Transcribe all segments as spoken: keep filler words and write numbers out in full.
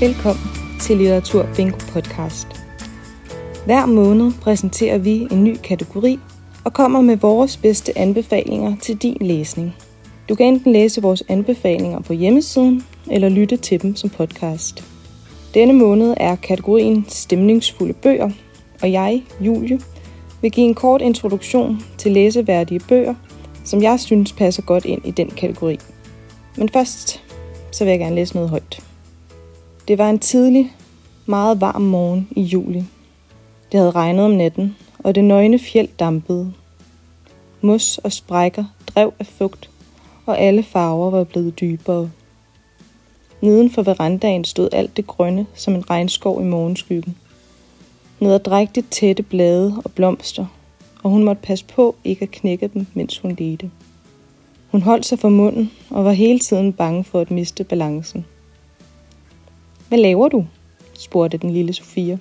Velkommen til Litteratur Bingo podcast. Hver måned præsenterer vi en ny kategori og kommer med vores bedste anbefalinger til din læsning. Du kan enten læse vores anbefalinger på hjemmesiden eller lytte til dem som podcast. Denne måned er kategorien stemningsfulde bøger, og jeg, Julie, vil give en kort introduktion til læseværdige bøger, som jeg synes passer godt ind i den kategori. Men først, så vil jeg gerne læse noget højt. Det var en tidlig, meget varm morgen i juli. Det havde regnet om natten, og det nøgne fjeld dampede. Mos og sprækker drev af fugt, og alle farver var blevet dybere. Neden for verandaen stod alt det grønne som en regnskov i morgenskyggen. Nederdrægtigt tætte blade og blomster, og hun måtte passe på ikke at knække dem, mens hun ledte. Hun holdt sig for munden og var hele tiden bange for at miste balancen. Hvad laver du? Spurgte den lille Sofia.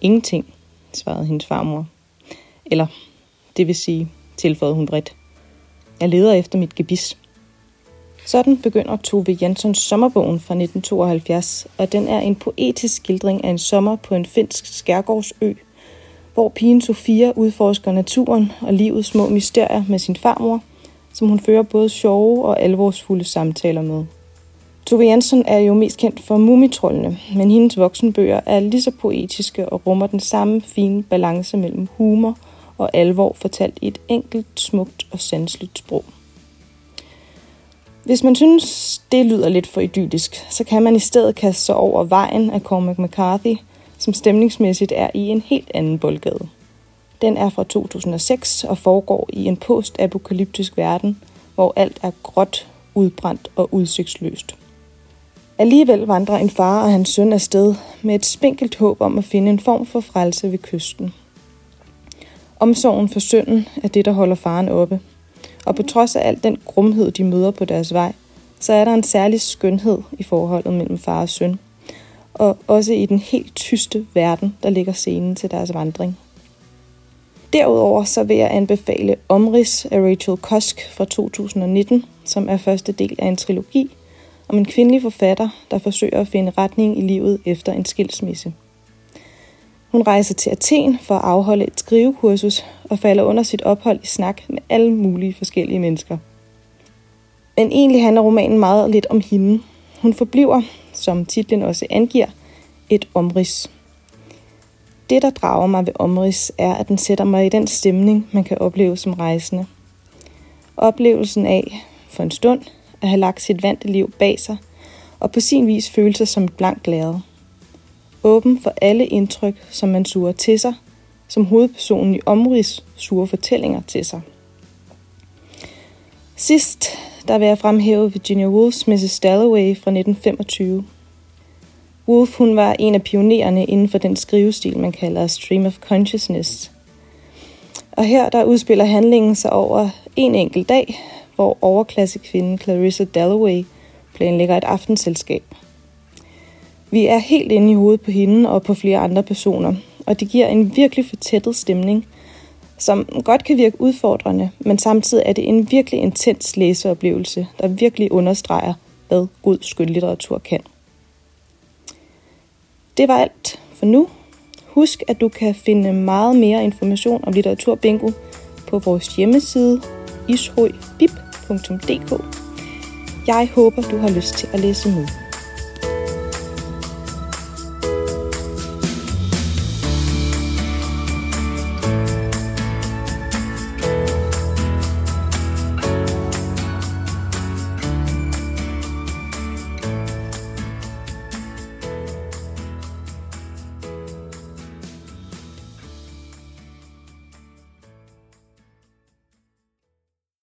Ingenting, svarede hendes farmor. Eller, det vil sige, tilføjede hun bredt. Jeg leder efter mit gebis. Sådan begynder Tove Janssons sommerbogen fra nitten tooghalvfjerds, og den er en poetisk skildring af en sommer på en finsk skærgårdsø, hvor pigen Sofia udforsker naturen og livets små mysterier med sin farmor, som hun fører både sjove og alvorsfulde samtaler med. Tove Jansson er jo mest kendt for Mumitrollene, men hendes voksenbøger er lige så poetiske og rummer den samme fine balance mellem humor og alvor fortalt i et enkelt, smukt og sanseligt sprog. Hvis man synes, det lyder lidt for idyllisk, så kan man i stedet kaste sig over Vejen af Cormac McCarthy, som stemningsmæssigt er i en helt anden boldgade. Den er fra to tusind og seks og foregår i en postapokalyptisk verden, hvor alt er gråt, udbrændt og udsigtsløst. Alligevel vandrer en far og hans søn afsted med et spinkelt håb om at finde en form for frelse ved kysten. Omsorgen for sønnen er det, der holder faren oppe. Og på trods af al den grumhed, de møder på deres vej, så er der en særlig skønhed i forholdet mellem far og søn. Og også i den helt tyste verden, der ligger scenen til deres vandring. Derudover så vil jeg anbefale Omrids af Rachel Cusk fra to tusind og nitten, som er første del af en trilogi om en kvindelig forfatter, der forsøger at finde retning i livet efter en skilsmisse. Hun rejser til Athen for at afholde et skrivekursus og falder under sit ophold i snak med alle mulige forskellige mennesker. Men egentlig handler romanen meget lidt om hende. Hun forbliver, som titlen også angiver, et omrids. Det, der drager mig ved omrids, er, at den sætter mig i den stemning, man kan opleve som rejsende. Oplevelsen af, for en stund, at have lagt sit vante liv bag sig, og på sin vis føle sig som et blankt lærred. Åben for alle indtryk, som man suger til sig, som hovedpersonen i omrids suger fortællinger til sig. Sidst, der vil jeg fremhæve Virginia Woolfs missus Dalloway fra nitten femogtyve. Woolf, hun var en af pionererne inden for den skrivestil, man kalder stream of consciousness. Og her, der udspiller handlingen sig over en enkelt dag, hvor overklassekvinden Clarissa Dalloway planlægger et aftenselskab. Vi er helt inde i hovedet på hende og på flere andre personer, og det giver en virkelig fortættet stemning, som godt kan virke udfordrende, men samtidig er det en virkelig intens læseoplevelse, der virkelig understreger, hvad god skønlitteratur kan. Det var alt for nu. Husk, at du kan finde meget mere information om Litteratur Bingo på vores hjemmeside ishøjbib punktum dk. Jeg håber, du har lyst til at læse med.